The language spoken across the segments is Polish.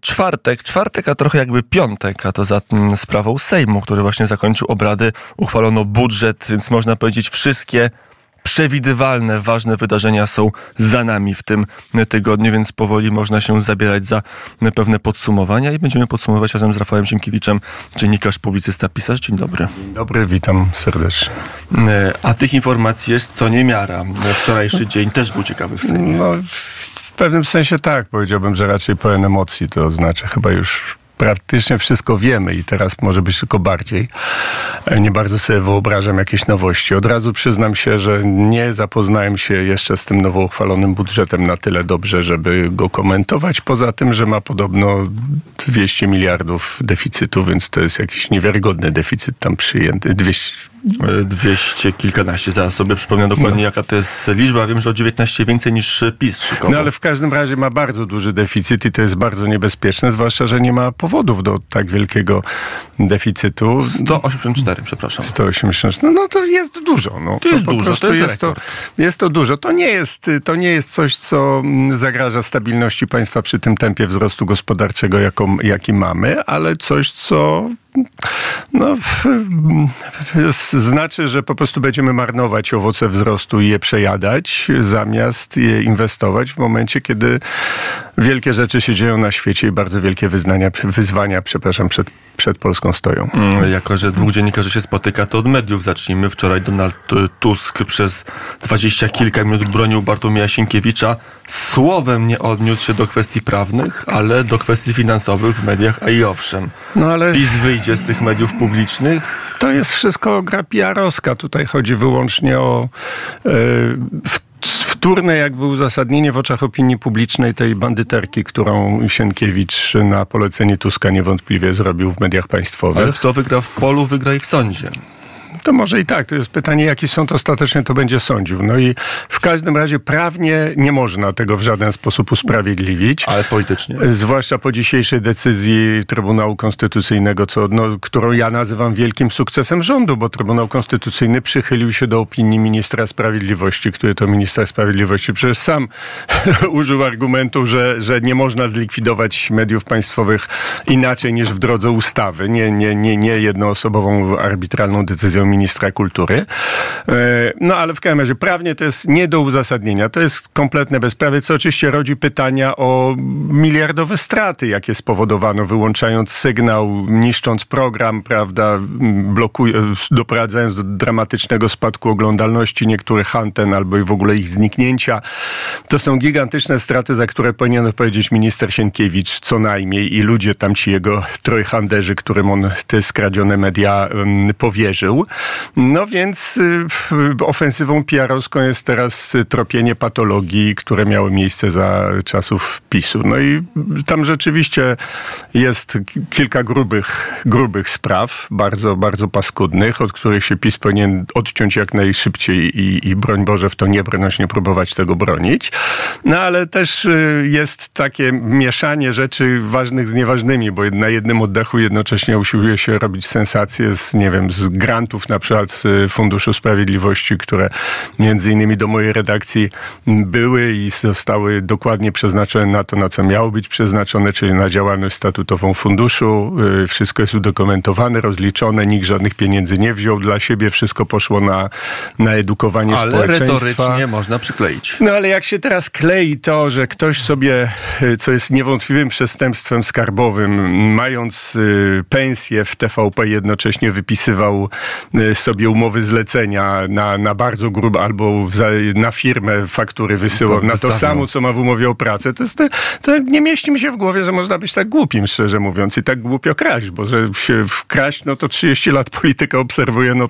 czwartek, a trochę jakby piątek, a to za sprawą Sejmu, który właśnie zakończył obrady. Uchwalono budżet, więc można powiedzieć wszystkie przewidywalne, ważne wydarzenia są za nami w tym tygodniu, więc powoli można się zabierać za pewne podsumowania i będziemy podsumować razem z Rafałem Ziemkiewiczem, dziennikarz, publicysta, pisarz. Dzień dobry. Dzień dobry, witam serdecznie. A tych informacji jest co niemiara. Wczorajszy dzień też był ciekawy w Sejmie. No, w pewnym sensie tak. Powiedziałbym, że raczej pełen emocji, to znaczy chyba już praktycznie wszystko wiemy i teraz może być tylko bardziej. Nie bardzo sobie wyobrażam jakieś nowości. Od razu przyznam się, że nie zapoznałem się jeszcze z tym nowo uchwalonym budżetem na tyle dobrze, żeby go komentować. Poza tym, że ma podobno 200 miliardów deficytu, więc to jest jakiś niewiarygodny deficyt tam przyjęty. 200 kilkanaście, zaraz sobie przypomnę dokładnie, jaka to jest liczba. Wiem, że o 19 więcej niż PiS szykował. No ale w każdym razie ma bardzo duży deficyt i to jest bardzo niebezpieczne, zwłaszcza, że nie ma powodów do tak wielkiego deficytu. 184, przepraszam. 184, no to jest dużo. No. To jest dużo, to jest rekord. Jest to dużo. To nie jest coś, co zagraża stabilności państwa przy tym tempie wzrostu gospodarczego, jaki mamy, ale coś, co znaczy, że po prostu będziemy marnować owoce wzrostu i je przejadać, zamiast je inwestować w momencie, kiedy wielkie rzeczy się dzieją na świecie i bardzo wielkie wyzwania przed Polską stoją. Jako że dwóch dziennikarzy się spotyka, to od mediów zacznijmy. Wczoraj Donald Tusk przez 20 kilka minut bronił Bartłomieja Sienkiewicza. Słowem nie odniósł się do kwestii prawnych, ale do kwestii finansowych w mediach, a i owszem. No ale PiS wyjdzie z tych mediów publicznych. To jest wszystko gra PR-owska. Tutaj chodzi wyłącznie o wtórne jakby uzasadnienie w oczach opinii publicznej tej bandyterki, którą Sienkiewicz na polecenie Tuska niewątpliwie zrobił w mediach państwowych. Ale kto wygra w polu, wygra i w sądzie. To może i tak. To jest pytanie, jaki sąd ostatecznie to będzie sądził. No i w każdym razie prawnie nie można tego w żaden sposób usprawiedliwić. Ale politycznie. Zwłaszcza po dzisiejszej decyzji Trybunału Konstytucyjnego, którą ja nazywam wielkim sukcesem rządu, bo Trybunał Konstytucyjny przychylił się do opinii ministra sprawiedliwości, który to minister sprawiedliwości przecież sam użył argumentu, że nie można zlikwidować mediów państwowych inaczej niż w drodze ustawy. Nie jednoosobową arbitralną decyzją ministra kultury. No ale w każdym razie prawnie to jest nie do uzasadnienia. To jest kompletne bezprawie, co oczywiście rodzi pytania o miliardowe straty, jakie spowodowano, wyłączając sygnał, niszcząc program, prawda, doprowadzając do dramatycznego spadku oglądalności niektórych anten albo i w ogóle ich zniknięcia. To są gigantyczne straty, za które powinien odpowiedzieć minister Sienkiewicz co najmniej i ludzie tam, ci jego trojhanderzy, którym on te skradzione media powierzył. No więc ofensywą PR-owską jest teraz tropienie patologii, które miały miejsce za czasów PiS-u. No i tam rzeczywiście jest kilka grubych spraw, bardzo, bardzo paskudnych, od których się PiS powinien odciąć jak najszybciej i broń Boże w to nie brnąć, nie próbować tego bronić. No ale też jest takie mieszanie rzeczy ważnych z nieważnymi, bo na jednym oddechu jednocześnie usiłuje się robić sensację z, nie wiem, z grantów na przykład Funduszu Sprawiedliwości, które między innymi do mojej redakcji były i zostały dokładnie przeznaczone na to, na co miało być przeznaczone, czyli na działalność statutową funduszu. Wszystko jest udokumentowane, rozliczone, nikt żadnych pieniędzy nie wziął dla siebie, wszystko poszło na edukowanie społeczeństwa. Ale retorycznie można przykleić. No ale jak się teraz klei to, że ktoś sobie, co jest niewątpliwym przestępstwem skarbowym, mając pensję w TVP jednocześnie wypisywał sobie umowy zlecenia na bardzo grube, albo na firmę faktury wysyłał, to na to samo, co ma w umowie o pracę. To nie mieści mi się w głowie, że można być tak głupim, szczerze mówiąc, i tak głupio kraść, bo że się wkraść, no to 30 lat politykę obserwuję, no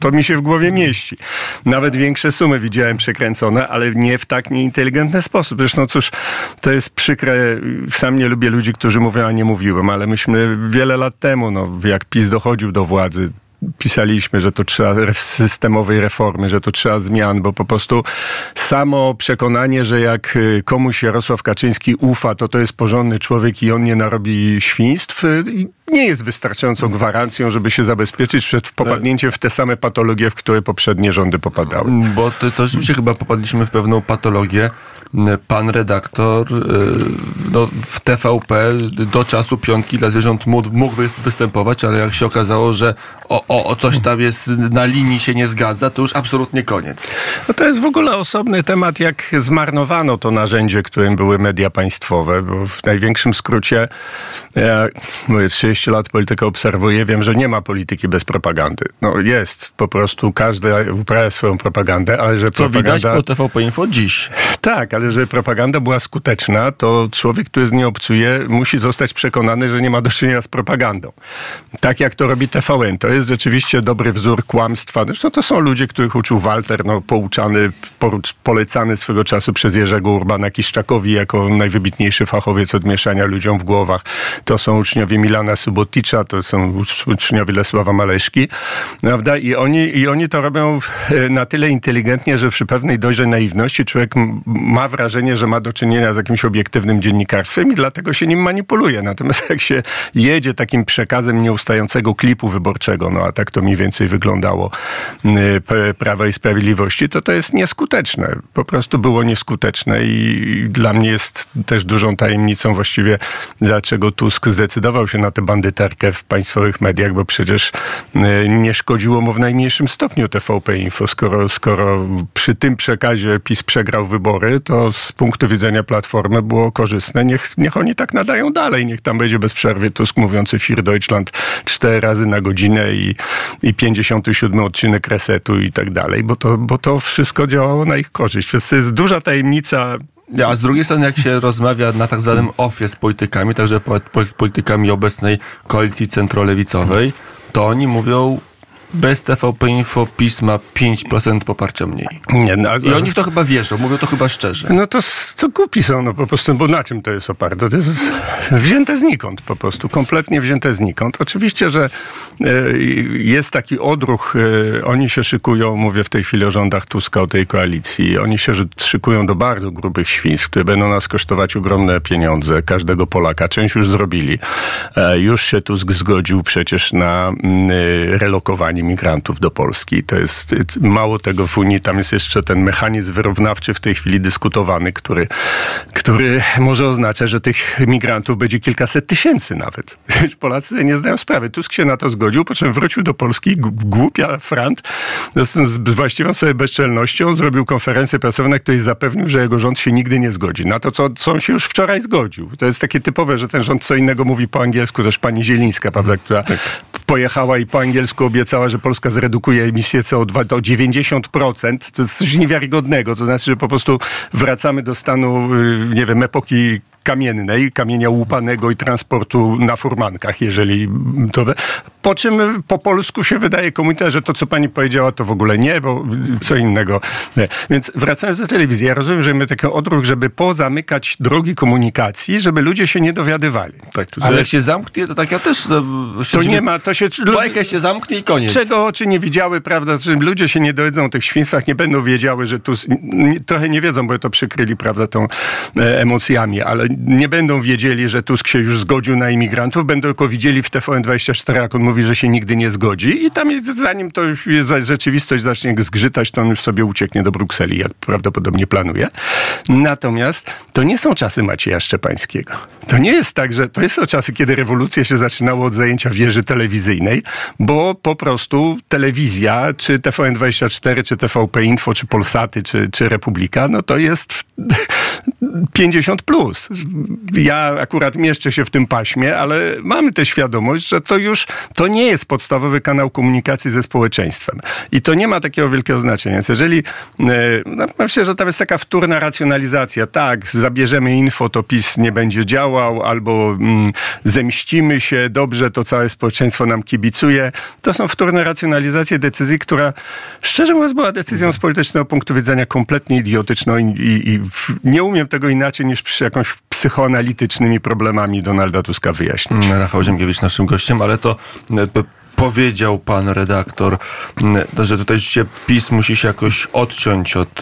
to mi się w głowie mieści. Nawet większe sumy widziałem przekręcone, ale nie w tak nieinteligentny sposób. Zresztą cóż, to jest przykre, sam nie lubię ludzi, którzy mówią, a nie mówiłem, ale myśmy wiele lat temu, jak PiS dochodził do władzy, pisaliśmy, że tu trzeba systemowej reformy, że tu trzeba zmian, bo po prostu samo przekonanie, że jak komuś Jarosław Kaczyński ufa, to jest porządny człowiek i on nie narobi świństw, nie jest wystarczającą gwarancją, żeby się zabezpieczyć przed popadnięciem w te same patologie, w które poprzednie rządy popadały. Bo to rzeczywiście chyba popadliśmy w pewną patologię. Pan redaktor w TVP do czasu piątki dla zwierząt mógł występować, ale jak się okazało, że coś tam jest, na linii się nie zgadza, to już absolutnie koniec. No to jest w ogóle osobny temat, jak zmarnowano to narzędzie, którym były media państwowe, bo w największym skrócie, ja mówię, 30 lat politykę obserwuję, wiem, że nie ma polityki bez propagandy. No jest, po prostu każdy uprawia swoją propagandę, ale że propaganda... Co widać po TVP Info dziś. Tak, ale żeby propaganda była skuteczna, to człowiek, który z niej obcuje, musi zostać przekonany, że nie ma do czynienia z propagandą. Tak jak to robi TVN. To jest rzeczywiście dobry wzór kłamstwa. Zresztą to są ludzie, których uczył Walter, pouczany, polecany swego czasu przez Jerzego Urbana Kiszczakowi jako najwybitniejszy fachowiec od mieszania ludziom w głowach. To są uczniowie Milana Suboticza, to są uczniowie Lesława Maleśki. Prawda? I oni to robią na tyle inteligentnie, że przy pewnej dozie naiwności człowiek ma wrażenie, że ma do czynienia z jakimś obiektywnym dziennikarstwem i dlatego się nim manipuluje. Natomiast jak się jedzie takim przekazem nieustającego klipu wyborczego, a tak to mniej więcej wyglądało Prawa i Sprawiedliwości, to jest nieskuteczne. Po prostu było nieskuteczne i dla mnie jest też dużą tajemnicą właściwie, dlaczego Tusk zdecydował się na tę bandyterkę w państwowych mediach, bo przecież nie szkodziło mu w najmniejszym stopniu TVP Info. Skoro przy tym przekazie PiS przegrał wybory, to z punktu widzenia Platformy było korzystne. Niech oni tak nadają dalej. Niech tam będzie bez przerwy Tusk mówiący Für Deutschland 4 razy na godzinę i 57 odcinek Resetu i tak dalej, bo to wszystko działało na ich korzyść. Więc to jest duża tajemnica. A z drugiej strony, jak się rozmawia na tak zwanym offie z politykami, także politykami obecnej koalicji centrolewicowej, to oni mówią... Bez TVP Info PiS ma 5% poparcia mniej. I oni w to chyba wierzą, mówią to chyba szczerze. No to głupi są, po prostu, bo na czym to jest oparte? To jest wzięte znikąd po prostu, kompletnie wzięte znikąd. Oczywiście, że jest taki odruch, oni się szykują, mówię w tej chwili o rządach Tuska, o tej koalicji, oni się szykują do bardzo grubych świństw, które będą nas kosztować ogromne pieniądze, każdego Polaka. Część już zrobili. Już się Tusk zgodził przecież na relokowanie imigrantów do Polski. To jest mało tego w Unii. Tam jest jeszcze ten mechanizm wyrównawczy w tej chwili dyskutowany, który może oznaczać, że tych imigrantów będzie kilkaset tysięcy nawet. Polacy nie zdają sprawy. Tusk się na to zgodził, po czym wrócił do Polski. Głupia frant. Z właściwą sobie bezczelnością zrobił konferencję prasową, na której zapewnił, że jego rząd się nigdy nie zgodzi. Na to, co on się już wczoraj zgodził. To jest takie typowe, że ten rząd co innego mówi po angielsku. Też pani Zielińska, prawda, która pojechała i po angielsku obiecała, że Polska zredukuje emisję CO2 do 90%, to jest coś niewiarygodnego. To znaczy, że po prostu wracamy do stanu, nie wiem, epoki kamiennej, kamienia łupanego i transportu na furmankach, jeżeli to... Po czym po polsku się wydaje komunikat, że to, co pani powiedziała, to w ogóle nie, bo co innego. Nie. Więc wracając do telewizji, ja rozumiem, że mamy taki odruch, żeby pozamykać drogi komunikacji, żeby ludzie się nie dowiadywali. Tak, ale jak się zamknie, to tak ja też... Fajka się zamknie i koniec. Czego oczy nie widziały, prawda, że ludzie się nie dowiedzą o tych świństwach, nie będą wiedziały, że tu... Trochę nie wiedzą, bo to przykryli, prawda, tą emocjami, ale nie będą wiedzieli, że Tusk się już zgodził na imigrantów, będą tylko widzieli w TVN24, jak on mówi, że się nigdy nie zgodzi i tam jest, zanim to rzeczywistość zacznie zgrzytać, to on już sobie ucieknie do Brukseli, jak prawdopodobnie planuje. Natomiast to nie są czasy Macieja Szczepańskiego. To nie jest tak, że to są czasy, kiedy rewolucja się zaczynała od zajęcia wieży telewizyjnej, bo po prostu telewizja, czy TVN24, czy TVP Info, czy Polsaty, czy Republika, to jest 50 plus. Ja akurat mieszczę się w tym paśmie, ale mamy tę świadomość, że to nie jest podstawowy kanał komunikacji ze społeczeństwem. I to nie ma takiego wielkiego znaczenia. Więc jeżeli, myślę, że tam jest taka wtórna racjonalizacja, tak, zabierzemy info, to PiS nie będzie działał, albo zemścimy się, dobrze, to całe społeczeństwo nam kibicuje. To są wtórne racjonalizacje decyzji, która szczerze mówiąc była decyzją z politycznego punktu widzenia kompletnie idiotyczną i nie umiem tego inaczej niż jakąś psychoanalitycznymi problemami Donalda Tuska wyjaśnić. Rafał Ziemkiewicz naszym gościem, ale to powiedział pan redaktor, że tutaj się PiS musi się jakoś odciąć od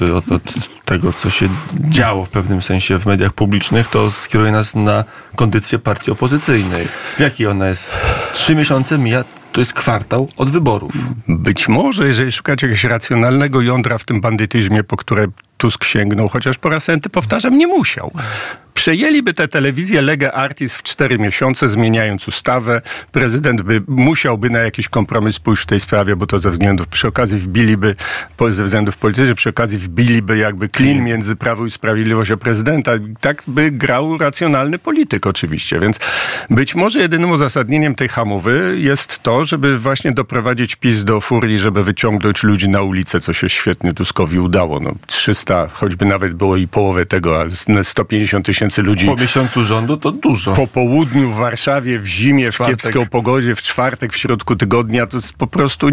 tego, co się działo w pewnym sensie w mediach publicznych, to skieruje nas na kondycję partii opozycyjnej. W jakiej ona jest? 3 miesiące mija. To jest kwartał od wyborów. Być może, jeżeli szukacie jakiegoś racjonalnego jądra w tym bandytyzmie, po które Tusk sięgnął, chociaż po raz enty, powtarzam, nie musiał. Przejęliby tę telewizję lege artis w 4 miesiące, zmieniając ustawę. Prezydent musiałby na jakiś kompromis pójść w tej sprawie, bo to ze względów politycznych, przy okazji wbiliby jakby klin między Prawo i Sprawiedliwość a prezydenta. Tak by grał racjonalny polityk oczywiście, więc być może jedynym uzasadnieniem tej hamowy jest to, żeby właśnie doprowadzić PiS do furii, żeby wyciągnąć ludzi na ulicę, co się świetnie Tuskowi udało. 300, choćby nawet było i połowę tego, a 150 tysięcy ludzi. Po miesiącu rządu to dużo. Po południu w Warszawie, w zimie, w kiepskiej pogodzie, w czwartek, w środku tygodnia. To jest po prostu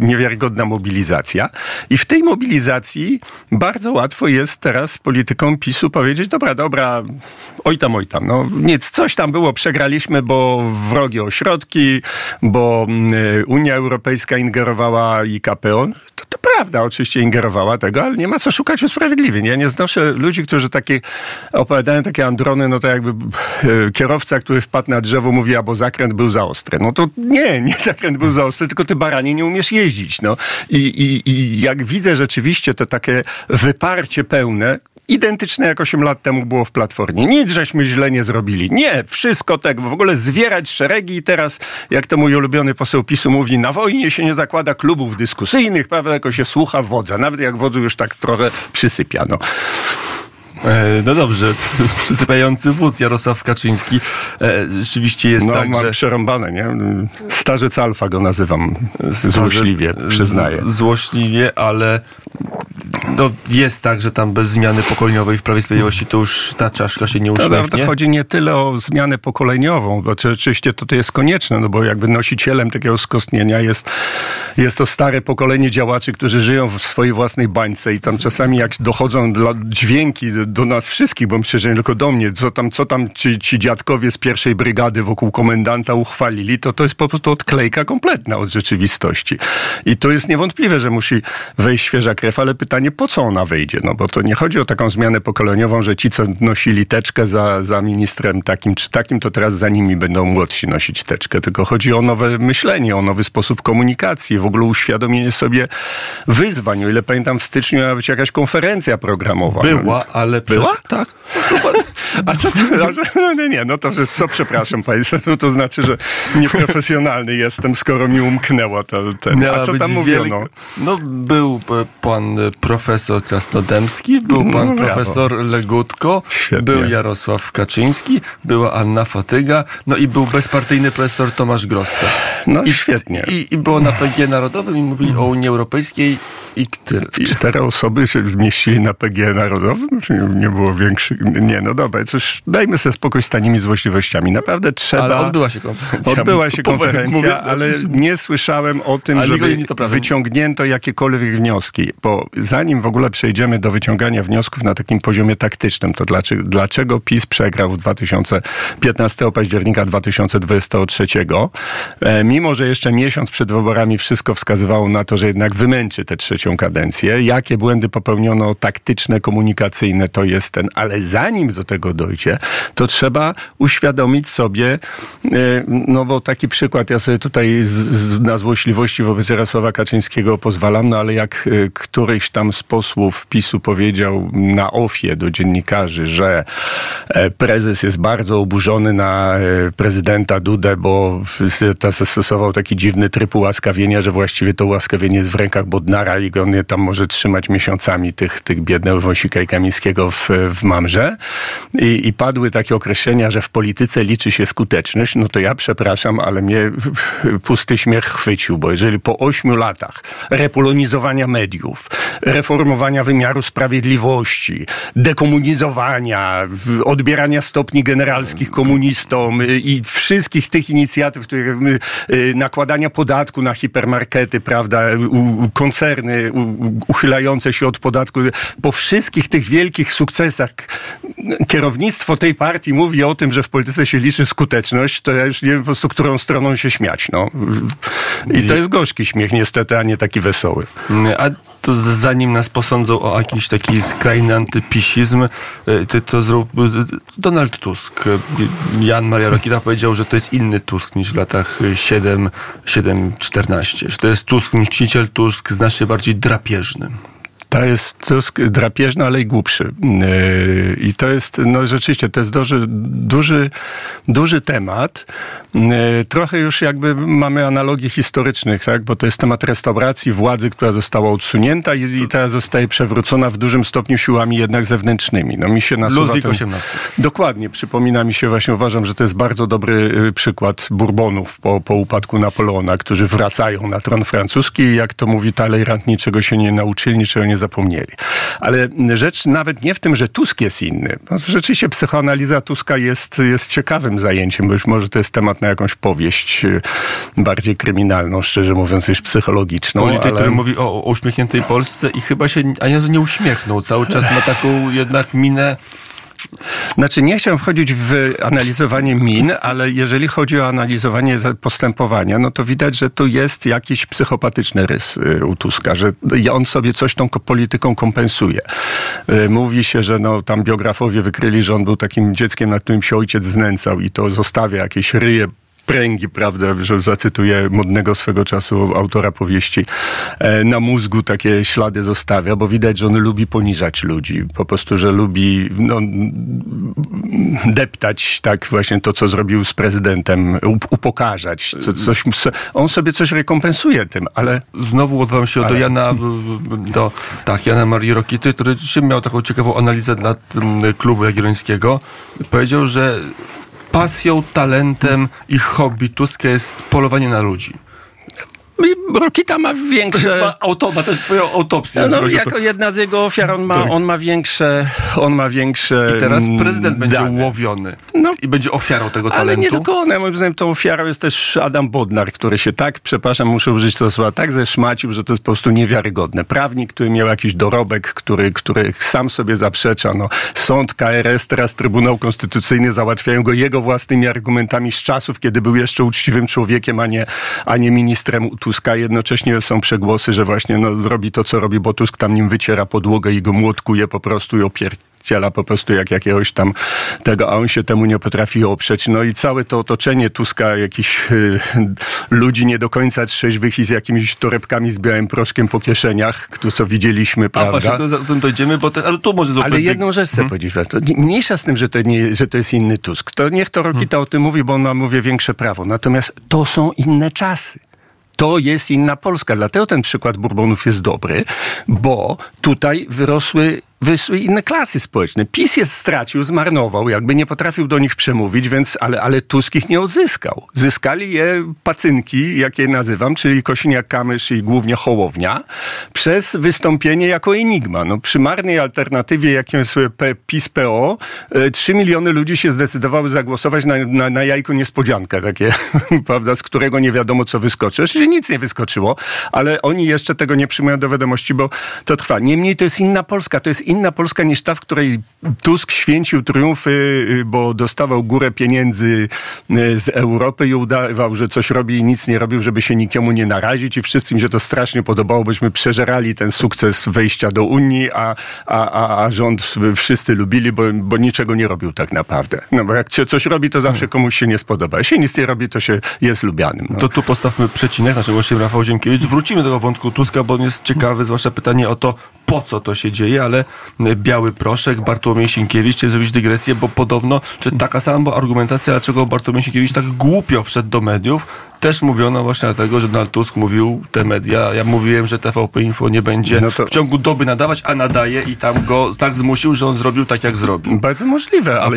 niewiarygodna mobilizacja. I w tej mobilizacji bardzo łatwo jest teraz politykom PiS-u powiedzieć, dobra, oj tam. Nic, coś tam było, przegraliśmy, bo wrogie ośrodki, bo Unia Europejska ingerowała i KPO. To prawda, oczywiście ingerowała tego, ale nie ma co szukać usprawiedliwień. Ja nie znoszę ludzi, którzy takie opowiadają takie androny, to jakby kierowca, który wpadł na drzewo, mówi, bo zakręt był za ostry. To nie zakręt był za ostry, tylko ty, baranie, nie umiesz jeździć. I jak widzę rzeczywiście to takie wyparcie pełne, identyczne jak 8 lat temu było w Platformie. Nic żeśmy źle nie zrobili. Nie, wszystko tak, w ogóle zwierać szeregi i teraz, jak to mój ulubiony poseł PiS-u mówi, na wojnie się nie zakłada klubów dyskusyjnych, prawda, jako się słucha wodza. Nawet jak wodzu już tak trochę przysypia. No dobrze, przysypiający wódz Jarosław Kaczyński rzeczywiście jest tak, że... przerąbane, nie? Starzec alfa go nazywam. Złośliwie, przyznaję. Złośliwie, ale jest tak, że tam bez zmiany pokoleniowej w Prawie i Sprawiedliwości to już ta czaszka się nie uśmiechnie. To chodzi nie tyle o zmianę pokoleniową, bo rzeczywiście to jest konieczne, bo jakby nosicielem takiego skostnienia jest to stare pokolenie działaczy, którzy żyją w swojej własnej bańce i tam czasami jak dochodzą dźwięki do nas wszystkich, bo myślę, że nie tylko do mnie, co tam ci dziadkowie z pierwszej brygady wokół komendanta uchwalili, to jest po prostu odklejka kompletna od rzeczywistości. I to jest niewątpliwe, że musi wejść świeża krew, ale pytanie, po co ona wyjdzie? Bo to nie chodzi o taką zmianę pokoleniową, że ci, co nosili teczkę za ministrem takim czy takim, to teraz za nimi będą młodsi nosić teczkę. Tylko chodzi o nowe myślenie, o nowy sposób komunikacji, w ogóle uświadomienie sobie wyzwań. O ile pamiętam, w styczniu miała być jakaś konferencja programowa. Była, ale przecież... Była? Tak. A co to... co przepraszam państwa, to znaczy, że nieprofesjonalny jestem, skoro mi umknęło ten. A co tam mówiono? Był pan profesor Krasnodębski, był pan profesor Legutko, świetnie. Był Jarosław Kaczyński, była Anna Fatyga, i był bezpartyjny profesor Tomasz Grosse. I świetnie. I było na PG Narodowym i mówili o Unii Europejskiej i tyle. 4 osoby się zmieścili na PG Narodowym? Nie było większych... Nie, dobra, cóż, dajmy sobie spokój z tanimi złośliwościami. Naprawdę trzeba... Ale odbyła się konferencja. Ale nie słyszałem o tym, żeby wyciągnięto jakiekolwiek wnioski, bo zanim w ogóle przejdziemy do wyciągania wniosków na takim poziomie taktycznym, to dlaczego PiS przegrał 15 października 2023, mimo że jeszcze miesiąc przed wyborami wszystko wskazywało na to, że jednak wymęczy tę trzecią kadencję. Jakie błędy popełniono taktyczne, komunikacyjne, to jest ten, ale zanim do tego dojdzie, to trzeba uświadomić sobie, bo taki przykład, ja sobie tutaj na złośliwości wobec Jarosława Kaczyńskiego pozwalam, ale jak któryś tam z posłów PiS-u powiedział na ofie do dziennikarzy, że prezes jest bardzo oburzony na prezydenta Dudę, bo zastosował taki dziwny tryb ułaskawienia, że właściwie to ułaskawienie jest w rękach Bodnara i on je tam może trzymać miesiącami, tych biednych Wąsika i Kamińskiego w mamrze. I padły takie określenia, że w polityce liczy się skuteczność. To ja przepraszam, ale mnie pusty śmiech chwycił, bo jeżeli po 8 latach repolonizowania mediów, reformowania wymiaru sprawiedliwości, dekomunizowania, odbierania stopni generalskich komunistom i wszystkich tych inicjatyw, które nakładania podatku na hipermarkety, prawda, koncerny uchylające się od podatku. Po wszystkich tych wielkich sukcesach kierownictwo tej partii mówi o tym, że w polityce się liczy skuteczność, to ja już nie wiem po prostu, którą stroną się śmiać. No. I to jest gorzki śmiech niestety, a nie taki wesoły. A to zanim nas posądzą o jakiś taki skrajny antypisizm, to zrób Donald Tusk. Jan Maria Rokita powiedział, że to jest inny Tusk niż w latach 7-14. Że to jest Tusk mściciel, Tusk znacznie bardziej drapieżny. To jest Tusk drapieżny, ale i głupszy. I to jest, no rzeczywiście, to jest duży temat. Trochę już jakby mamy analogii historycznych, tak? Bo to jest temat restauracji władzy, która została odsunięta i teraz zostaje przewrócona w dużym stopniu siłami jednak zewnętrznymi. No mi się nasuwa Ludwik XVIII. Dokładnie. Przypomina mi się właśnie, uważam, że to jest bardzo dobry przykład Bourbonów po upadku Napoleona, którzy wracają na tron francuski i jak to mówi Talleyrand, niczego się nie nauczyli, niczego nie zapomnieli. Ale rzecz nawet nie w tym, że Tusk jest inny. Rzeczywiście psychoanaliza Tuska jest ciekawym zajęciem, bo już może to jest temat na jakąś powieść bardziej kryminalną, szczerze mówiąc, niż psychologiczną. Polityk, ale... który mówi o uśmiechniętej Polsce i chyba się ani nie uśmiechnął. Cały czas ma taką jednak minę. Znaczy nie chciałem wchodzić w analizowanie min, ale jeżeli chodzi o analizowanie postępowania, no to widać, że tu jest jakiś psychopatyczny rys u Tuska, że on sobie coś tą polityką kompensuje. Mówi się, że no tam biografowie wykryli, że on był takim dzieckiem, nad którym się ojciec znęcał i to zostawia jakieś ryje, pręgi, prawda, że zacytuję modnego swego czasu autora powieści, na mózgu takie ślady zostawia, bo widać, że on lubi poniżać ludzi. Po prostu, że lubi deptać, tak właśnie to, co zrobił z prezydentem, upokarzać. On sobie coś rekompensuje tym, ale... Znowu odwołam się do Jana Marii Rokity, który miał taką ciekawą analizę dla klubu jagiellońskiego. Powiedział, że pasją, talentem i hobby Tuska jest polowanie na ludzi. Rokita ma większe... Ma też swoją autopsję. No, jako jedna z jego ofiar on ma większe... I teraz prezydent będzie łowiony i będzie ofiarą tego talentu. Ale nie tylko ona. Moim zdaniem tą ofiarą jest też Adam Bodnar, który się tak, przepraszam, muszę użyć tego słowa, tak zeszmacił, że to jest po prostu niewiarygodne. Prawnik, który miał jakiś dorobek, który sam sobie zaprzecza. No, sąd, KRS, teraz Trybunał Konstytucyjny załatwiają go jego własnymi argumentami z czasów, kiedy był jeszcze uczciwym człowiekiem, a nie ministrem Tuska. Jednocześnie są przegłosy, że właśnie robi to, co robi, bo Tusk tam nim wyciera podłogę i go młotkuje po prostu i opierdziela po prostu jak jakiegoś tam tego, a on się temu nie potrafi oprzeć. No i całe to otoczenie Tuska, jakichś ludzi nie do końca trzeźwych i z jakimiś torebkami z białym proszkiem po kieszeniach, co widzieliśmy, prawda? A właśnie, o tym dojdziemy, ale tu może... Ale jedną rzecz chcę powiedzieć. Mniejsza z tym, że to jest inny Tusk. To niech to Rokita o tym mówi, bo on ma, mówię, większe prawo. Natomiast to są inne czasy. To jest inna Polska. Dlatego ten przykład Bourbonów jest dobry, bo tutaj wysły inne klasy społeczne. PiS je stracił, zmarnował, jakby nie potrafił do nich przemówić, więc, ale Tusk ich nie odzyskał. Zyskali je pacynki, jak je nazywam, czyli Kosiniak-Kamysz i głównie Hołownia, przez wystąpienie jako enigma. No, przy marnej alternatywie, jaką jest PiS-PO, 3 miliony ludzi się zdecydowały zagłosować na jajko niespodziankę takie, prawda, z którego nie wiadomo, co wyskoczy. Czyli nic nie wyskoczyło, ale oni jeszcze tego nie przyjmują do wiadomości, bo to trwa. Niemniej to jest inna Polska, to jest inna Polska niż ta, w której Tusk święcił triumfy, bo dostawał górę pieniędzy z Europy i udawał, że coś robi i nic nie robił, żeby się nikomu nie narazić i wszystkim się to strasznie podobało, bośmy przeżerali ten sukces wejścia do Unii, a rząd wszyscy lubili, bo niczego nie robił tak naprawdę. No bo jak się coś robi, to zawsze komuś się nie spodoba. Jeśli nic nie robi, to się jest lubianym. No. To tu postawmy przecinek. Naszym gościem Rafał Ziemkiewicz. Wrócimy do tego wątku Tuska, bo on jest ciekawy, zwłaszcza pytanie o to, po co to się dzieje, ale biały proszek, Bartłomiej Sienkiewicz, chciałem zrobić dygresję, bo podobno, czy taka sama argumentacja, dlaczego Bartłomiej Sienkiewicz tak głupio wszedł do mediów, Też mówiono właśnie dlatego, że Donald Tusk mówił, te media, ja mówiłem, że TVP Info nie będzie w ciągu doby nadawać, a nadaje i tam go tak zmusił, że on zrobił tak, jak zrobił. Bardzo możliwe, ale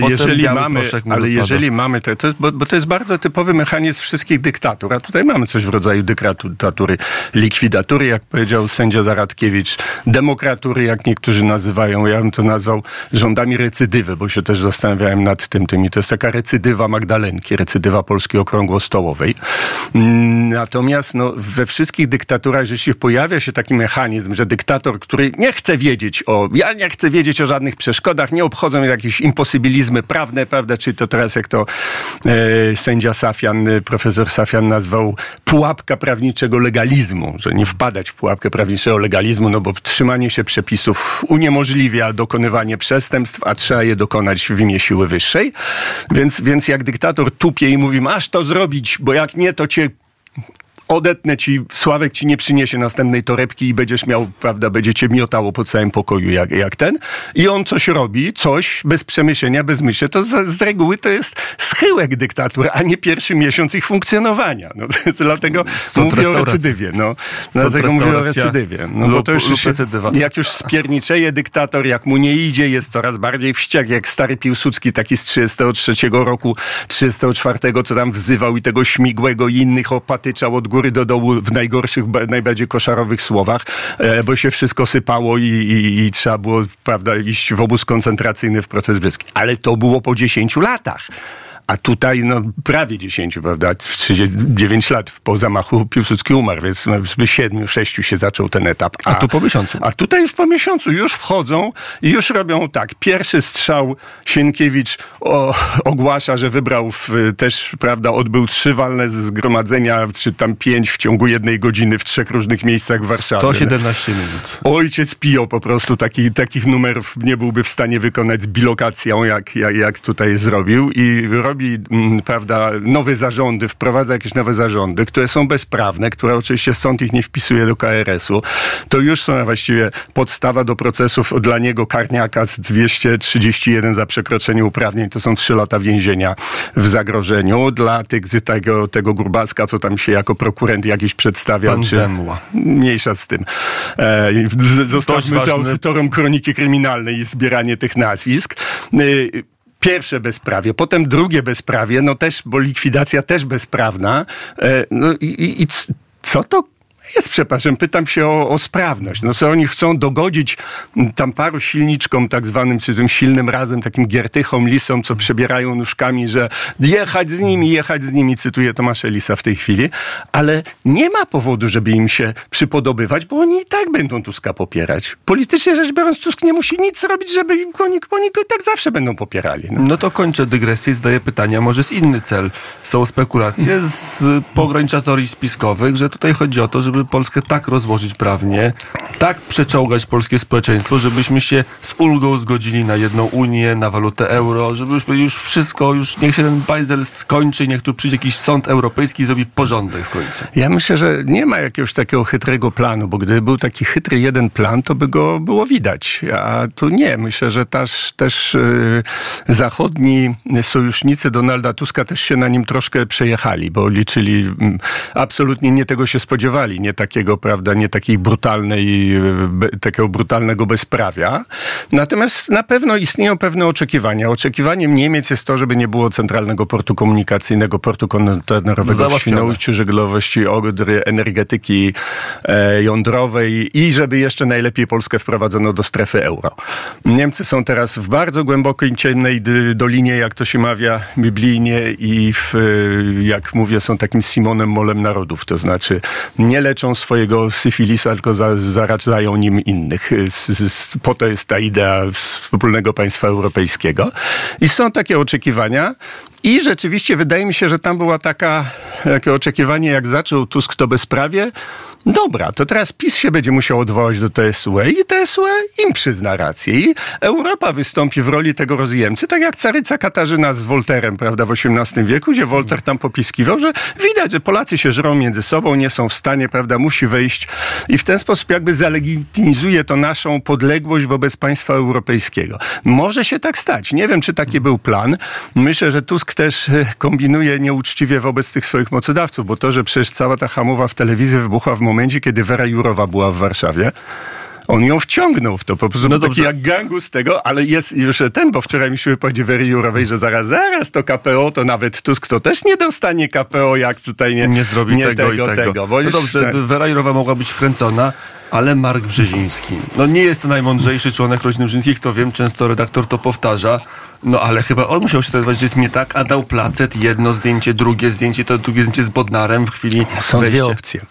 jeżeli mamy bo to jest bardzo typowy mechanizm wszystkich dyktatur, a tutaj mamy coś w rodzaju dyktatury, likwidatury, jak powiedział sędzia Zaradkiewicz, demokratury, jak niektórzy nazywają, ja bym to nazwał rządami recydywy, bo się też zastanawiałem nad tym. I to jest taka recydywa Magdalenki, recydywa Polski Okrągłostołowej. Natomiast we wszystkich dyktaturach, jeśli pojawia się taki mechanizm, że dyktator, który nie chcę wiedzieć o żadnych przeszkodach, nie obchodzą mnie jakieś imposybilizmy prawne, prawda, czyli to teraz, jak to sędzia Safian, profesor Safian nazwał, pułapka prawniczego legalizmu, że nie wpadać w pułapkę prawniczego legalizmu, bo trzymanie się przepisów uniemożliwia dokonywanie przestępstw, a trzeba je dokonać w imię siły wyższej. Więc jak dyktator tupie i mówi, masz to zrobić, bo jak nie, to cię odetnę ci, Sławek ci nie przyniesie następnej torebki i będziesz miał, prawda, będzie cię miotało po całym pokoju jak ten. I on coś robi, coś bez przemyślenia, bez myśli. To z reguły to jest schyłek dyktatur, a nie pierwszy miesiąc ich funkcjonowania. Dlatego mówię o recydywie. Bo to już jak już spierniczeje dyktator, jak mu nie idzie, jest coraz bardziej wściek, jak stary Piłsudski, taki z 1933 roku, 1934, co tam wzywał i tego Śmigłego i innych opatyczał od góry do dołu w najgorszych, najbardziej koszarowych słowach, bo się wszystko sypało i trzeba było, prawda, iść w obóz koncentracyjny, w proces brzeski. Ale to było po 10 latach. A tutaj prawie 10, prawda? 9 lat po zamachu Piłsudski umarł, więc 7, 6 się zaczął ten etap. A tu po miesiącu. A tutaj już po miesiącu już wchodzą i już robią tak. Pierwszy strzał Sienkiewicz ogłasza, że wybrał też, prawda, odbył 3 walne zgromadzenia, czy tam 5 w ciągu jednej godziny w 3 różnych miejscach w Warszawie. 117 minut. Ojciec Pio po prostu takich numerów nie byłby w stanie wykonać z bilokacją, jak tutaj zrobił i robi, prawda, nowe zarządy, wprowadza jakieś nowe zarządy, które są bezprawne, które oczywiście sąd ich nie wpisuje do KRS-u. To już są właściwie podstawa do procesów dla niego karniaka z 231 za przekroczenie uprawnień. To są 3 lata więzienia w zagrożeniu. Dla tego Grubaska, co tam się jako prokurent jakiś przedstawia. Pan Zemła. Mniejsza z tym. Zostawmy to autorom kroniki kryminalnej i zbieranie tych nazwisk. Pierwsze bezprawie, potem drugie bezprawie, bo likwidacja też bezprawna. I co to jest, przepraszam, pytam się o sprawność. Co oni chcą dogodzić tam paru silniczkom tak zwanym, czy tym silnym razem, takim giertychom, lisom, co przebierają nóżkami, że jechać z nimi, cytuję Tomasza Lisa w tej chwili, ale nie ma powodu, żeby im się przypodobywać, bo oni i tak będą Tuska popierać. Politycznie rzecz biorąc, Tusk nie musi nic robić, żeby oni go i tak zawsze będą popierali. To kończę dygresję, zadaję pytania, może jest inny cel. Są spekulacje z pograniczatorii spiskowych, że tutaj chodzi o to, żeby Polskę tak rozłożyć prawnie, tak przeczołgać polskie społeczeństwo, żebyśmy się z ulgą zgodzili na jedną Unię, na walutę euro, żeby już wszystko, niech się ten bajzel skończy, niech tu przyjdzie jakiś sąd europejski i zrobi porządek w końcu. Ja myślę, że nie ma jakiegoś takiego chytrego planu, bo gdyby był taki chytry jeden plan, to by go było widać, a tu nie. Myślę, że też zachodni sojusznicy Donalda Tuska też się na nim troszkę przejechali, bo liczyli, absolutnie nie tego się spodziewali, nie takiego, prawda, nie takiej takiego brutalnego bezprawia. Natomiast na pewno istnieją pewne oczekiwania. Oczekiwaniem Niemiec jest to, żeby nie było centralnego portu komunikacyjnego, portu kontenerowego w Świnoujściu, żeglowości Odry, energetyki jądrowej i żeby jeszcze najlepiej Polskę wprowadzono do strefy euro. Niemcy są teraz w bardzo głębokiej, ciemnej dolinie, jak to się mawia biblijnie i jak mówię, są takim Simonem Molem narodów, to znaczy nie leczą swojego syfilisa, tylko zaradzają nim innych. Po to jest ta idea wspólnego państwa europejskiego. I są takie oczekiwania. I rzeczywiście wydaje mi się, że tam była takie oczekiwanie, jak zaczął Tusk to bezprawie. Dobra, to teraz PiS się będzie musiał odwołać do TSUE i TSUE im przyzna rację. I Europa wystąpi w roli tego rozjemcy, tak jak caryca Katarzyna z Wolterem, prawda, w XVIII wieku, gdzie Wolter tam popiskiwał, że widać, że Polacy się żrą między sobą, nie są w stanie, prawda, musi wejść. I w ten sposób jakby zalegitymizuje to naszą podległość wobec państwa europejskiego. Może się tak stać. Nie wiem, czy taki był plan. Myślę, że Tusk Tusk też kombinuje nieuczciwie wobec tych swoich mocodawców, bo to, że przecież cała ta hamowa w telewizji wybuchła w momencie, kiedy Věra Jourová była w Warszawie. On ją wciągnął w to, po prostu taki jak gangu z tego, ale jest już ten, bo wczoraj mi się wypowiedzi Věry Jourowej, że zaraz to KPO, to nawet Tusk to też nie dostanie KPO, jak tutaj nie zrobi nie tego. Bo no dobrze, Věra Jourová mogła być wkręcona, ale Mark Brzeziński. No nie jest to najmądrzejszy członek rodziny Brzezińskich, to wiem, często redaktor to powtarza, no ale chyba on musiał się traktować, że jest nie tak, a dał placet, jedno zdjęcie, drugie zdjęcie z Bodnarem w chwili są wejścia. Dwie opcje.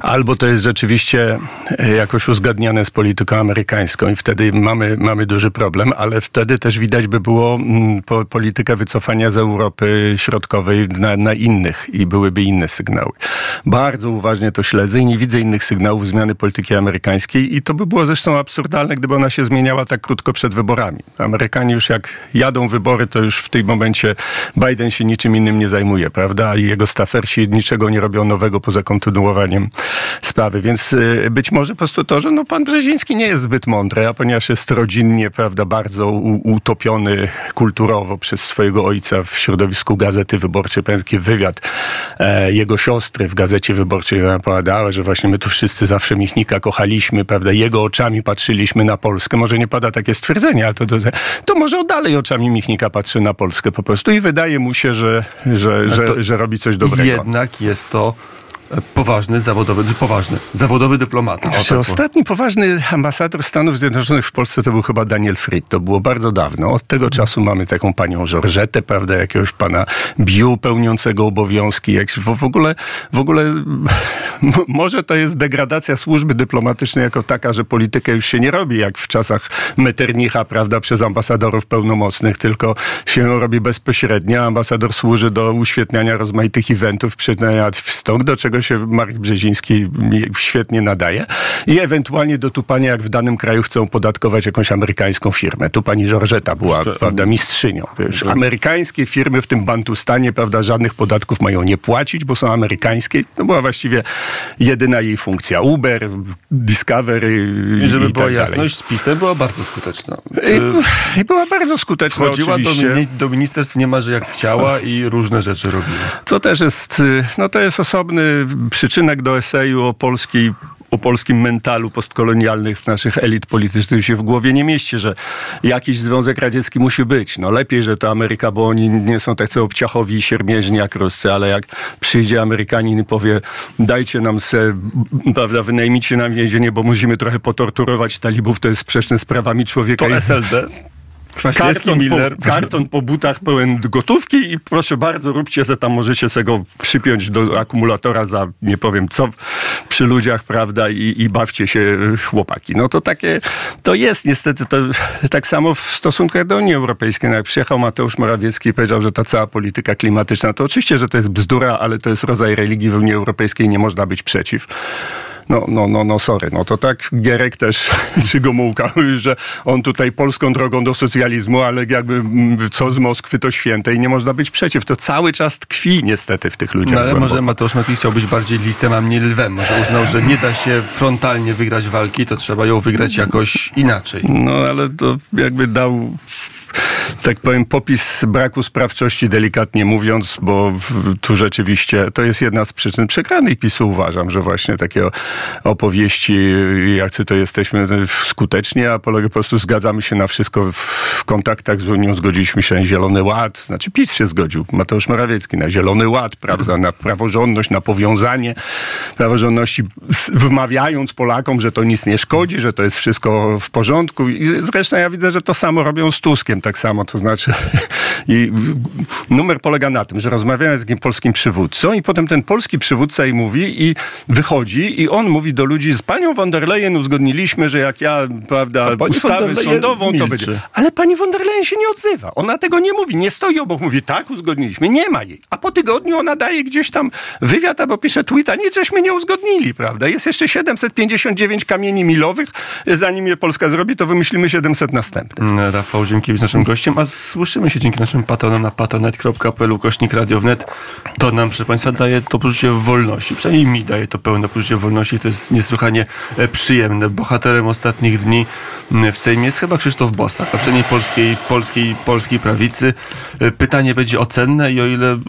Albo to jest rzeczywiście jakoś uzgadniane z polityką amerykańską i wtedy mamy duży problem, ale wtedy też widać by było politykę wycofania z Europy Środkowej na innych i byłyby inne sygnały. Bardzo uważnie to śledzę i nie widzę innych sygnałów zmiany polityki amerykańskiej i to by było zresztą absurdalne, gdyby ona się zmieniała tak krótko przed wyborami. Amerykanie już jak jadą wybory, to już w tym momencie Biden się niczym innym nie zajmuje, prawda? I jego stafersi niczego nie robią nowego poza kontynuowaniem sprawy, więc być może po prostu to, że no pan Brzeziński nie jest zbyt mądry, a ponieważ jest rodzinnie, prawda, bardzo utopiony kulturowo przez swojego ojca w środowisku Gazety Wyborczej, taki wywiad jego siostry w Gazecie Wyborczej opowiadała, że właśnie my tu wszyscy zawsze Michnika kochaliśmy, prawda, jego oczami patrzyliśmy na Polskę, może nie pada takie stwierdzenie, ale to może dalej oczami Michnika patrzy na Polskę po prostu i wydaje mu się, że robi coś dobrego. Jednak jest to poważny, zawodowy dyplomata. Znaczy, ostatni poważny ambasador Stanów Zjednoczonych w Polsce to był chyba Daniel Fried. To było bardzo dawno. Od tego czasu mamy taką panią Żorżetę, prawda, jakiegoś pana Biu pełniącego obowiązki. W ogóle może to jest degradacja służby dyplomatycznej jako taka, że politykę już się nie robi jak w czasach Metternicha, prawda, przez ambasadorów pełnomocnych, tylko się ją robi bezpośrednio. Ambasador służy do uświetniania rozmaitych eventów, przyczyniania wstąp, do czego się Marek Brzeziński świetnie nadaje i ewentualnie do tupania, jak w danym kraju chcą podatkować jakąś amerykańską firmę. Tu pani Żorżeta była, prawda, mistrzynią. Wiesz, amerykańskie firmy w tym Bantustanie, prawda, żadnych podatków mają nie płacić, bo są amerykańskie. To była właściwie jedyna jej funkcja. Uber, Discovery i żeby i tak była dalej. Jasność, z PiS-em była bardzo skuteczna. I była bardzo skuteczna, wchodziła oczywiście. Do ministerstw niemalże jak chciała i różne rzeczy robiła. Co też jest, no to jest osobny przyczynek do eseju o polskim mentalu postkolonialnych naszych elit politycznych się w głowie nie mieści, że jakiś Związek Radziecki musi być. No lepiej, że to Ameryka, bo oni nie są tacy obciachowi i siermieżni jak Ruscy, ale jak przyjdzie Amerykanin i powie dajcie nam se, prawda, wynajmijcie nam więzienie, bo musimy trochę potorturować talibów, to jest sprzeczne z prawami człowieka. To SLD. Karton po butach pełen gotówki i proszę bardzo, róbcie se tam, możecie se go przypiąć do akumulatora za nie powiem co przy ludziach, prawda, i bawcie się chłopaki. No to takie, to jest niestety to, tak samo w stosunkach do Unii Europejskiej. No jak przyjechał Mateusz Morawiecki i powiedział, że ta cała polityka klimatyczna, to oczywiście, że to jest bzdura, ale to jest rodzaj religii w Unii Europejskiej, nie można być przeciw. No sorry. No to tak Gierek też, czy Gomułka, że on tutaj polską drogą do socjalizmu, ale jakby co z Moskwy to święte i nie można być przeciw. To cały czas tkwi niestety w tych ludziach. No ale głęboko. Może Mateusz Morawiecki chciał być bardziej lisem, a mniej lwem. Może uznał, że nie da się frontalnie wygrać walki, to trzeba ją wygrać jakoś inaczej. No ale to jakby dał, tak powiem, popis braku sprawczości, delikatnie mówiąc, bo tu rzeczywiście to jest jedna z przyczyn przegranej PiS-u. Uważam, że właśnie takiego opowieści, jacy to jesteśmy skuteczni, a po prostu zgadzamy się na wszystko w kontaktach z Unią. Zgodziliśmy się na Zielony Ład, znaczy PiS się zgodził, Mateusz Morawiecki, na Zielony Ład, prawda, na praworządność, na powiązanie praworządności, wmawiając Polakom, że to nic nie szkodzi, że to jest wszystko w porządku. I zresztą ja widzę, że to samo robią z Tuskiem, tak samo, to znaczy i numer polega na tym, że rozmawiamy z takim polskim przywódcą i potem ten polski przywódca i mówi i wychodzi i on mówi do ludzi, z panią von der Leyen uzgodniliśmy, że jak ja, prawda, ustawę sądową, to będzie. Ale pani von der Leyen się nie odzywa. Ona tego nie mówi. Nie stoi obok, mówi, tak, uzgodniliśmy. Nie ma jej. A po tygodniu ona daje gdzieś tam wywiad albo pisze tweeta. Nic, żeśmy nie uzgodnili, prawda? Jest jeszcze 759 kamieni milowych. Zanim je Polska zrobi, to wymyślimy 700 następnych. Rafał Ziemkiewicz naszym gościem, a słyszymy się dzięki naszym patronom na patronet.pl/radiownet. To nam, proszę państwa, daje to poczucie wolności. Przynajmniej mi daje to pełne poczucie wolności. To jest niesłychanie przyjemne. Bohaterem ostatnich dni w Sejmie jest chyba Krzysztof Bosak, a przynajmniej Polska polskiej prawicy. Pytanie będzie ocenne i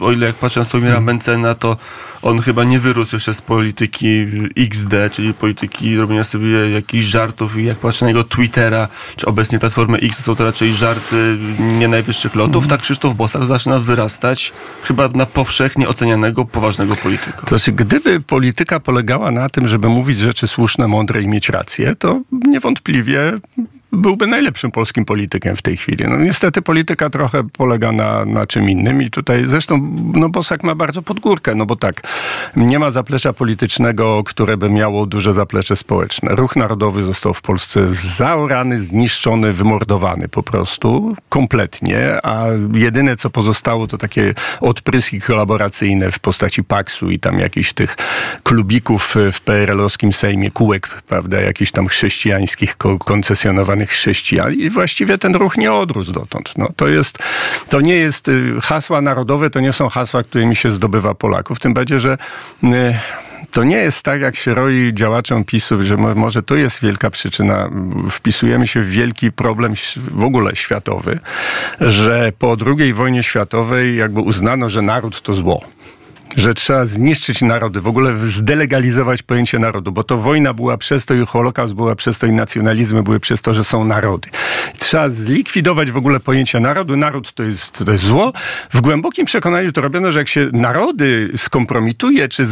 o ile jak patrzę na Sławomira Mencena, to on chyba nie wyrósł jeszcze z polityki XD, czyli polityki robienia sobie jakichś żartów, i jak patrzę na jego Twittera, czy obecnie Platformę X, są to raczej żarty nie najwyższych lotów. Tak Krzysztof Bosak zaczyna wyrastać chyba na powszechnie ocenianego, poważnego polityka. To znaczy, gdyby polityka polegała na tym, żeby mówić rzeczy słuszne, mądre i mieć rację, to niewątpliwie byłby najlepszym polskim politykiem w tej chwili. No niestety polityka trochę polega na czym innym i tutaj zresztą Bosak ma bardzo pod górkę, bo tak, nie ma zaplecza politycznego, które by miało duże zaplecze społeczne. Ruch Narodowy został w Polsce zaorany, zniszczony, wymordowany po prostu, kompletnie, a jedyne co pozostało to takie odpryski kolaboracyjne w postaci Paksu i tam jakichś tych klubików w PRL-owskim Sejmie, kółek, prawda, jakichś tam chrześcijańskich, koncesjonowanych chrześcijan i właściwie ten ruch nie odrósł dotąd. To nie jest hasła narodowe, to nie są hasła, którymi się zdobywa Polaków. Tym bardziej, że to nie jest tak, jak się roi działaczom PiS-u, że może to jest wielka przyczyna. Wpisujemy się w wielki problem w ogóle światowy, że po II wojnie światowej jakby uznano, że naród to zło. Że trzeba zniszczyć narody, w ogóle zdelegalizować pojęcie narodu, bo to wojna była przez to i Holokaust była przez to i nacjonalizmy były przez to, że są narody. Trzeba zlikwidować w ogóle pojęcie narodu. Naród to jest zło. W głębokim przekonaniu to robiono, że jak się narody skompromituje, czy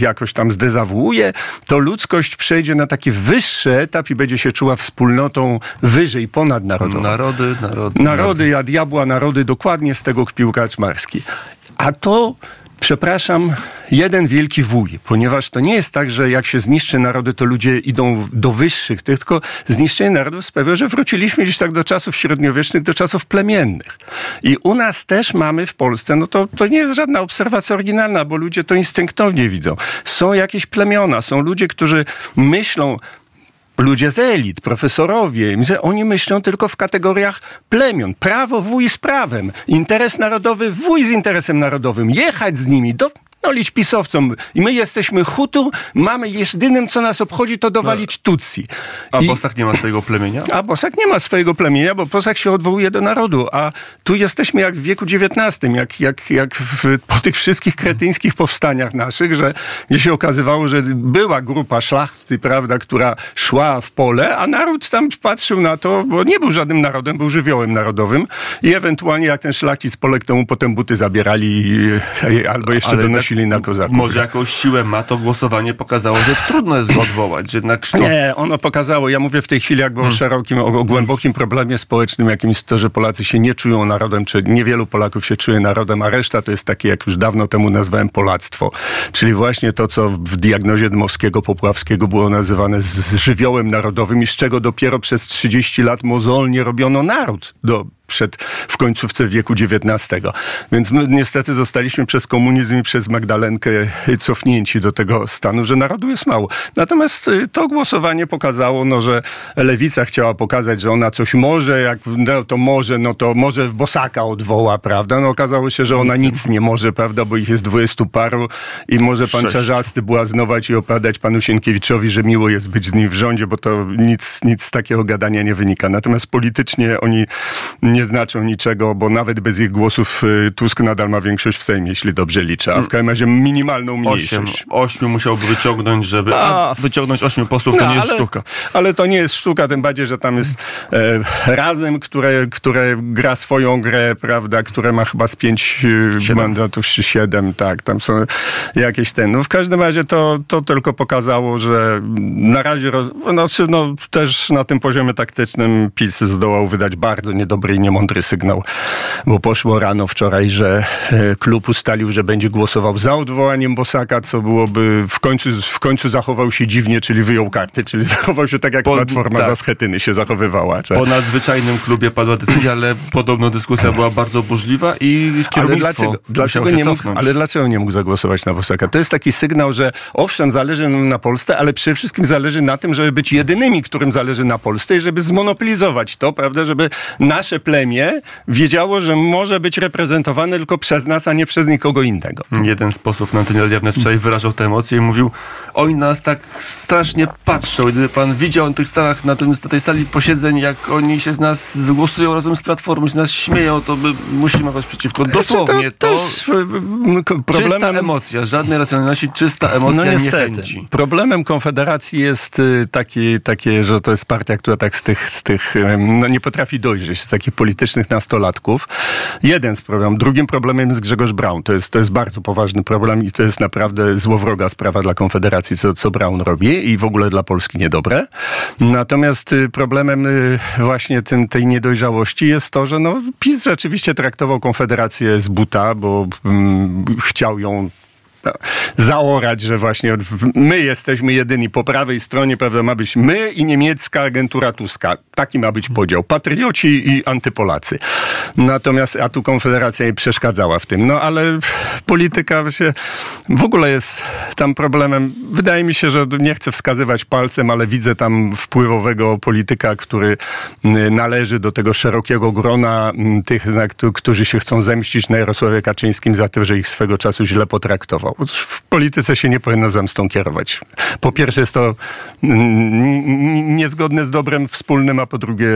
jakoś tam zdezawuuje, to ludzkość przejdzie na taki wyższy etap i będzie się czuła wspólnotą wyżej, ponadnarodową. Narody, ja diabła, narody, dokładnie z tego kpił Kaczmarski. A to... Przepraszam, jeden wielki wuj, ponieważ to nie jest tak, że jak się zniszczy narody, to ludzie idą do wyższych, tylko zniszczenie narodów sprawia, że wróciliśmy gdzieś tak do czasów średniowiecznych, do czasów plemiennych. I u nas też mamy w Polsce, to nie jest żadna obserwacja oryginalna, bo ludzie to instynktownie widzą. Są jakieś plemiona, są ludzie, którzy myślą... Ludzie z elit, profesorowie, oni myślą tylko w kategoriach plemion. Prawo wuj z prawem, interes narodowy wuj z interesem narodowym. Jechać z nimi dowalić pisowcom. I my jesteśmy Hutu, mamy jedynym, co nas obchodzi, to dowalić Tutsi. A Bosak nie ma swojego plemienia? A Bosak nie ma swojego plemienia, bo Bosak się odwołuje do narodu. A tu jesteśmy jak w wieku XIX, po tych wszystkich kretyńskich powstaniach naszych, gdzie się okazywało, że była grupa szlachty, prawda, która szła w pole, a naród tam patrzył na to, bo nie był żadnym narodem, był żywiołem narodowym i ewentualnie jak ten szlachcic poległ, temu potem buty zabierali albo jeszcze donosili na kozaków. Może jakąś siłę ma to głosowanie, pokazało, że trudno jest go odwołać. Nie, ono pokazało. Ja mówię w tej chwili jakby o szerokim, o głębokim problemie społecznym jakimś, to, że Polacy się nie czują narodem, czy niewielu Polaków się czuje narodem, a reszta to jest takie, jak już dawno temu nazwałem, polactwo. Czyli właśnie to, co w diagnozie Dmowskiego-Popławskiego było nazywane z żywiołem narodowym i z czego dopiero przez 30 lat mozolnie robiono naród w końcówce wieku XIX. Więc my niestety zostaliśmy przez komunizm i przez Magdalenkę cofnięci do tego stanu, że narodu jest mało. Natomiast to głosowanie pokazało, że lewica chciała pokazać, że ona coś może, to może Bosaka odwoła, prawda? Okazało się, że ona nic nie może, prawda? Bo ich jest 20 paru i może pan Czarzasty błaznować i opadać panu Sienkiewiczowi, że miło jest być z nim w rządzie, bo to nic z takiego gadania nie wynika. Natomiast politycznie oni nie znaczą niczego, bo nawet bez ich głosów Tusk nadal ma większość w Sejmie, jeśli dobrze liczę, a w każdym razie minimalną mniejszość. 8 musiałby wyciągnąć, żeby... Wyciągnąć 8 posłów to nie jest sztuka. Ale to nie jest sztuka, tym bardziej, że tam jest Razem, które gra swoją grę, prawda, które ma chyba z 5 mandatów, czy 7, tak, tam są jakieś w każdym razie to tylko pokazało, że na razie też na tym poziomie taktycznym PiS zdołał wydać bardzo niedobry i niemądry sygnał, bo poszło rano wczoraj, że klub ustalił, że będzie głosował za odwołaniem Bosaka, co byłoby w końcu zachował się dziwnie, czyli wyjął karty, czyli zachował się tak, jak Platforma za Schetyny się zachowywała. Po nadzwyczajnym klubie padła decyzja, ale podobno dyskusja była bardzo burzliwa i kierownictwo musiało się cofnąć. Ale dlaczego nie mógł zagłosować na Bosaka? To jest taki sygnał, że owszem, zależy nam na Polsce, ale przede wszystkim zależy na tym, żeby być jedynymi, którym zależy na Polsce i żeby zmonopolizować to, prawda, żeby nasze plemię plemię wiedziało, że może być reprezentowane tylko przez nas, a nie przez nikogo innego. Jeden z posłów na antenie radia wczoraj wyrażał te emocje i mówił: oni nas tak strasznie patrzą. I gdyby pan widział na tych salach, na tej sali posiedzeń, jak oni się z nas głosują razem z Platformą, z nas śmieją, to by musimy być przeciwko. Dosłownie to problemem... czysta emocja, żadnej racjonalności, czysta emocja, no niechęci. Problemem Konfederacji jest takie, że to jest partia, która tak z tych no nie potrafi dojrzeć, z takich politycznych nastolatków. Jeden z problemów. Drugim problemem jest Grzegorz Braun. To jest bardzo poważny problem i to jest naprawdę złowroga sprawa dla Konfederacji, co Braun robi i w ogóle dla Polski niedobre. Natomiast problemem właśnie tej niedojrzałości jest to, że no, PiS rzeczywiście traktował Konfederację z buta, bo chciał ją zaorać, że właśnie my jesteśmy jedyni po prawej stronie, prawda, ma być my i niemiecka agentura Tuska. Taki ma być podział. Patrioci i antypolacy. Natomiast, a tu Konfederacja jej przeszkadzała w tym. No ale polityka się w ogóle jest tam problemem. Wydaje mi się, że nie chcę wskazywać palcem, ale widzę tam wpływowego polityka, który należy do tego szerokiego grona tych, którzy się chcą zemścić na Jarosławie Kaczyńskim za to, że ich swego czasu źle potraktował. W polityce się nie powinno zemstą kierować. Po pierwsze jest to niezgodne z dobrem wspólnym, a po drugie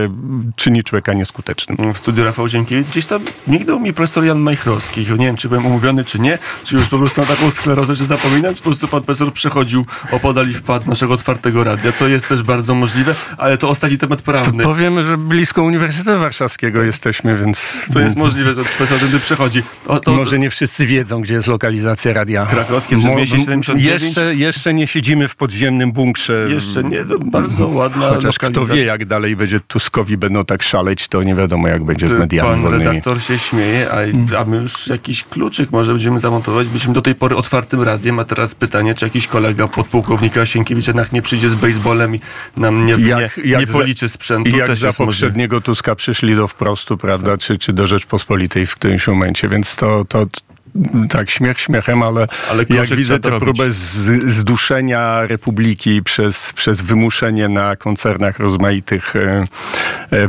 czyni człowieka nieskutecznym. W studiu Rafał Ziemkiewicz gdzieś tam mignął mi profesor Jan Majchrowski. Nie wiem, czy byłem umówiony, czy nie. Czy już po prostu na taką sklerozę, że zapominam, czy po prostu pan profesor przechodził opodal i wpadł naszego otwartego radia, co jest też bardzo możliwe, ale to ostatni temat prawny. To powiem, że blisko Uniwersytetu Warszawskiego jesteśmy, więc... Co jest możliwe, że profesor wtedy przechodzi. Może nie wszyscy wiedzą, gdzie jest lokalizacja radia. Krakowskie przedmieście 79. Jeszcze nie siedzimy w podziemnym bunkrze. Jeszcze nie, to bardzo ładna chociaż lokalizacja. Kto wie, jak dalej będzie Tuskowi będą tak szaleć, to nie wiadomo, jak będzie z mediami pan wolnymi. Redaktor się śmieje, a my już jakiś kluczyk może będziemy zamontować. Byliśmy do tej pory otwartym radiem, a teraz pytanie, czy jakiś kolega podpułkownika Sienkiewicza jednak nie przyjdzie z baseballem i nam nie policzy sprzętu. Jak za poprzedniego możliwe. Tuska przyszli do Wprostu, prawda, czy do Rzeczpospolitej w którymś momencie, więc to tak, śmiech śmiechem, ale jak widzę tę próbę zduszenia republiki przez wymuszenie na koncernach rozmaitych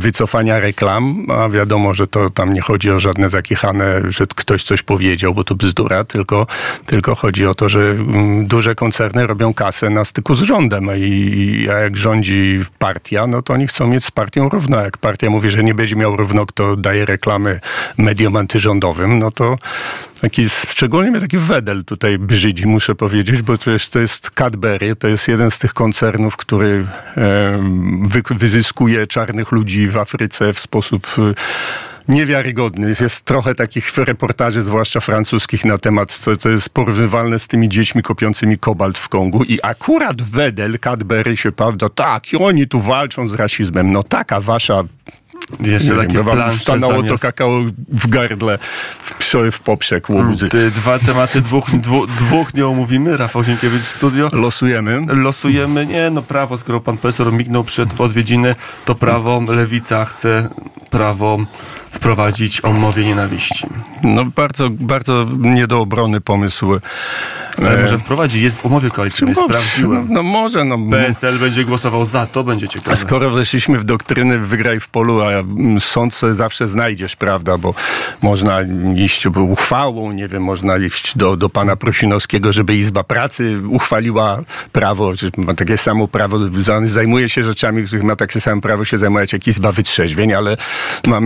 wycofania reklam, a wiadomo, że to tam nie chodzi o żadne zakichane, że ktoś coś powiedział, bo to bzdura, tylko chodzi o to, że duże koncerny robią kasę na styku z rządem, a jak rządzi partia, no to oni chcą mieć z partią równo. Jak partia mówi, że nie będzie miał równo, kto daje reklamy mediom antyrządowym, no to szczególnie mnie taki Wedel tutaj brzydzi, muszę powiedzieć, bo to jest Cadbury, to jest jeden z tych koncernów, który wyzyskuje czarnych ludzi w Afryce w sposób niewiarygodny. Jest trochę takich reportaży, zwłaszcza francuskich, na temat, to jest porównywalne z tymi dziećmi kopiącymi kobalt w Kongu i akurat Wedel, Cadbury się, prawda, tak, i oni tu walczą z rasizmem. No taka wasza... Jeszcze takie wam stanęło zamiast... to kakao w gardle, w poprzek łodzy. Dwa tematy, dwóch nie omówimy. Rafał Ziemkiewicz w studio. Losujemy. Nie, no prawo, skoro pan profesor mignął przed odwiedziny, to prawo, lewica chce prawo wprowadzić o mowie nienawiści. No bardzo, bardzo nie do obrony pomysł. Ale może wprowadzi, jest w umowie koalicyjnej, sprawdziłem. No może, no. PSL będzie głosował za, to będzie ciekawe. Skoro weszliśmy w doktryny wygraj w polu, a sąd sobie zawsze znajdziesz, prawda, bo można iść uchwałą, nie wiem, można iść do pana Prosinowskiego, żeby Izba Pracy uchwaliła prawo, że ma takie samo prawo, zajmuje się rzeczami, których ma takie samo prawo się zajmować jak Izba Wytrzeźwień, ale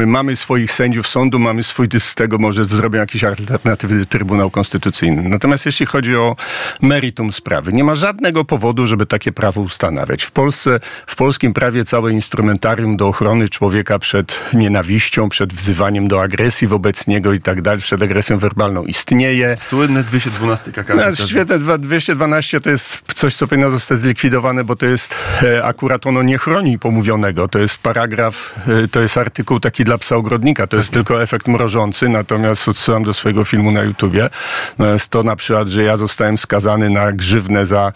mamy swoich sędziów sądu, mamy swój z tego, może zrobią jakiś alternatywny Trybunał Konstytucyjny. Natomiast jeśli chodzi o meritum sprawy, nie ma żadnego powodu, żeby takie prawo ustanawiać. W Polsce, w polskim prawie całe instrumentarium do ochrony człowieka przed nienawiścią, przed wzywaniem do agresji wobec niego i tak dalej, przed agresją werbalną istnieje. Słynne 212 KK. Świetne 212 to jest coś, co powinno zostać zlikwidowane, bo to jest akurat ono nie chroni pomówionego. To jest paragraf, to jest artykuł taki dla psa ogrodnika. To jest tylko efekt mrożący, natomiast odsyłam do swojego filmu na YouTubie. No jest to na przykład, że ja zostałem skazany na grzywnę za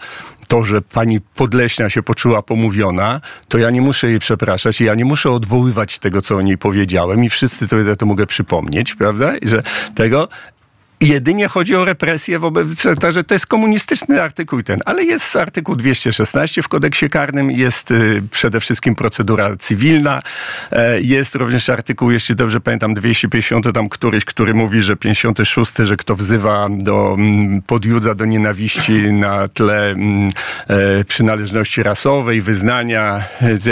to, że pani Podleśna się poczuła pomówiona, to ja nie muszę jej przepraszać i ja nie muszę odwoływać tego, co o niej powiedziałem i wszyscy to ja to mogę przypomnieć, prawda? I że tego... jedynie chodzi o represję wobec, że to jest komunistyczny artykuł ten, ale jest artykuł 216 w kodeksie karnym, jest przede wszystkim procedura cywilna, jest również artykuł, jeśli dobrze pamiętam, 250 tam któryś, który mówi, że 56, że kto wzywa do, podjudza do nienawiści na tle przynależności rasowej, wyznania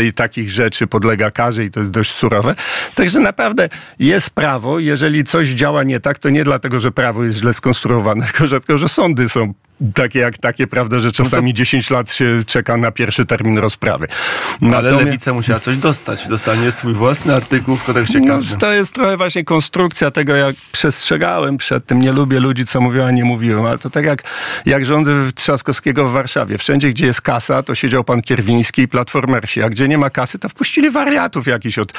i takich rzeczy podlega karze i to jest dość surowe. Także naprawdę jest prawo, jeżeli coś działa nie tak, to nie dlatego, że prawo jest źle skonstruowane, tylko że sądy są takie jak takie, prawda, że czasami 10 lat się czeka na pierwszy termin rozprawy. Natomiast... Ale lewica musiała coś dostać. Dostanie swój własny artykuł w kodeksie karnym. No, to jest trochę właśnie konstrukcja tego, jak przestrzegałem przed tym. Nie lubię ludzi, co mówią, a nie mówiłem. Ale to tak jak rządy Trzaskowskiego w Warszawie. Wszędzie, gdzie jest kasa, to siedział pan Kierwiński i platformersi. A gdzie nie ma kasy, to wpuścili wariatów jakichś od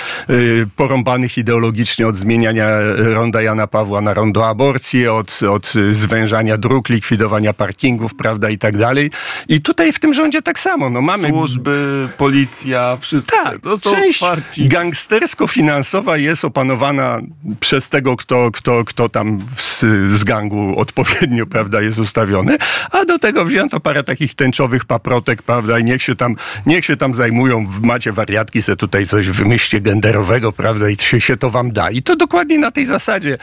porąbanych ideologicznie, od zmieniania ronda Jana Pawła na rondo aborcji, od zwężania dróg, likwidowania parkingów, prawda, i tak dalej. I tutaj w tym rządzie tak samo. No, mamy... Służby, policja, wszystko. Tak, to są część gangstersko-finansowa jest opanowana przez tego, kto tam z gangu odpowiednio, prawda, jest ustawiony, a do tego wzięto parę takich tęczowych paprotek, prawda, i niech się tam zajmują, macie wariatki, se tutaj coś wymyślcie genderowego, prawda, i się to wam da. I to dokładnie na tej zasadzie.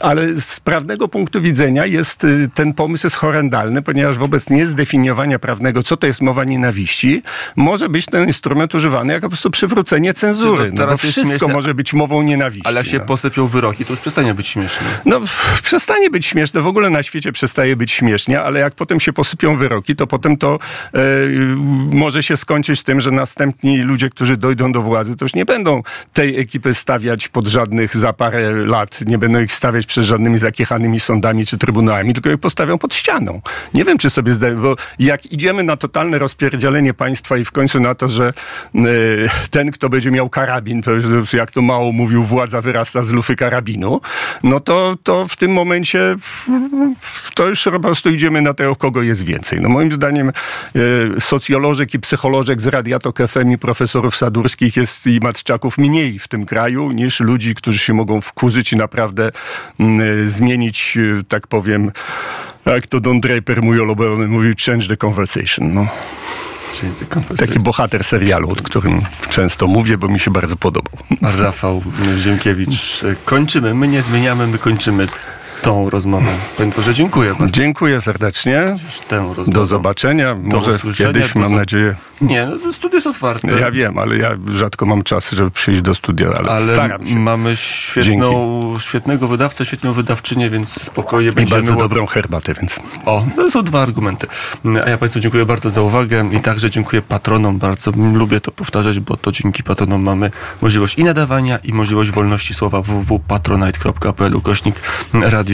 Ale z prawnego punktu widzenia jest, ten pomysł jest horrendalny, ponieważ wobec niezdefiniowania prawnego, co to jest mowa nienawiści, może być ten instrument używany jako po prostu przywrócenie cenzury. No, bo wszystko śmieszne, może być mową nienawiści. Ale jak się posypią wyroki, to już przestanie być śmieszne. No, przestanie być śmieszne. W ogóle na świecie przestaje być śmiesznie, ale jak potem się posypią wyroki, to potem to może się skończyć tym, że następni ludzie, którzy dojdą do władzy, to już nie będą tej ekipy stawiać pod żadnych za parę lat, nie będą ich stawiać przed żadnymi zakiechanymi sądami czy trybunałami, tylko ich postawią pod ścianą. Nie wiem, czy sobie zdaję, bo jak idziemy na totalne rozpierdzielenie państwa i w końcu na to, że ten, kto będzie miał karabin, to jak to Mao mówił, władza wyrasta z lufy karabinu, no to w tym momencie to już po prostu idziemy na tego, kogo jest więcej. No moim zdaniem socjolożek i psycholożek z Radia Tok FM i profesorów Sadurskich jest i Matczaków mniej w tym kraju niż ludzi, którzy się mogą wkurzyć i naprawdę zmienić, tak powiem, jak to Don Draper mówił, change the conversation. No. Taki bohater serialu, o którym często mówię, bo mi się bardzo podobał. Rafał Ziemkiewicz. Kończymy. My nie zmieniamy, my kończymy tą rozmowę. Panie Torze, dziękuję bardzo. Dziękuję serdecznie. Do zobaczenia. Może kiedyś, mam nadzieję. Nie, studia jest otwarte. Ja wiem, ale ja rzadko mam czas, żeby przyjść do studia, ale staram się. Mamy świetnego wydawcę, świetną wydawczynię, więc spokojnie będziemy... I bardzo dobrą herbatę, więc... O, to są dwa argumenty. A ja Państwu dziękuję bardzo za uwagę i także dziękuję patronom bardzo. Lubię to powtarzać, bo to dzięki patronom mamy możliwość i nadawania, i możliwość wolności słowa www.patronite.pl/radio.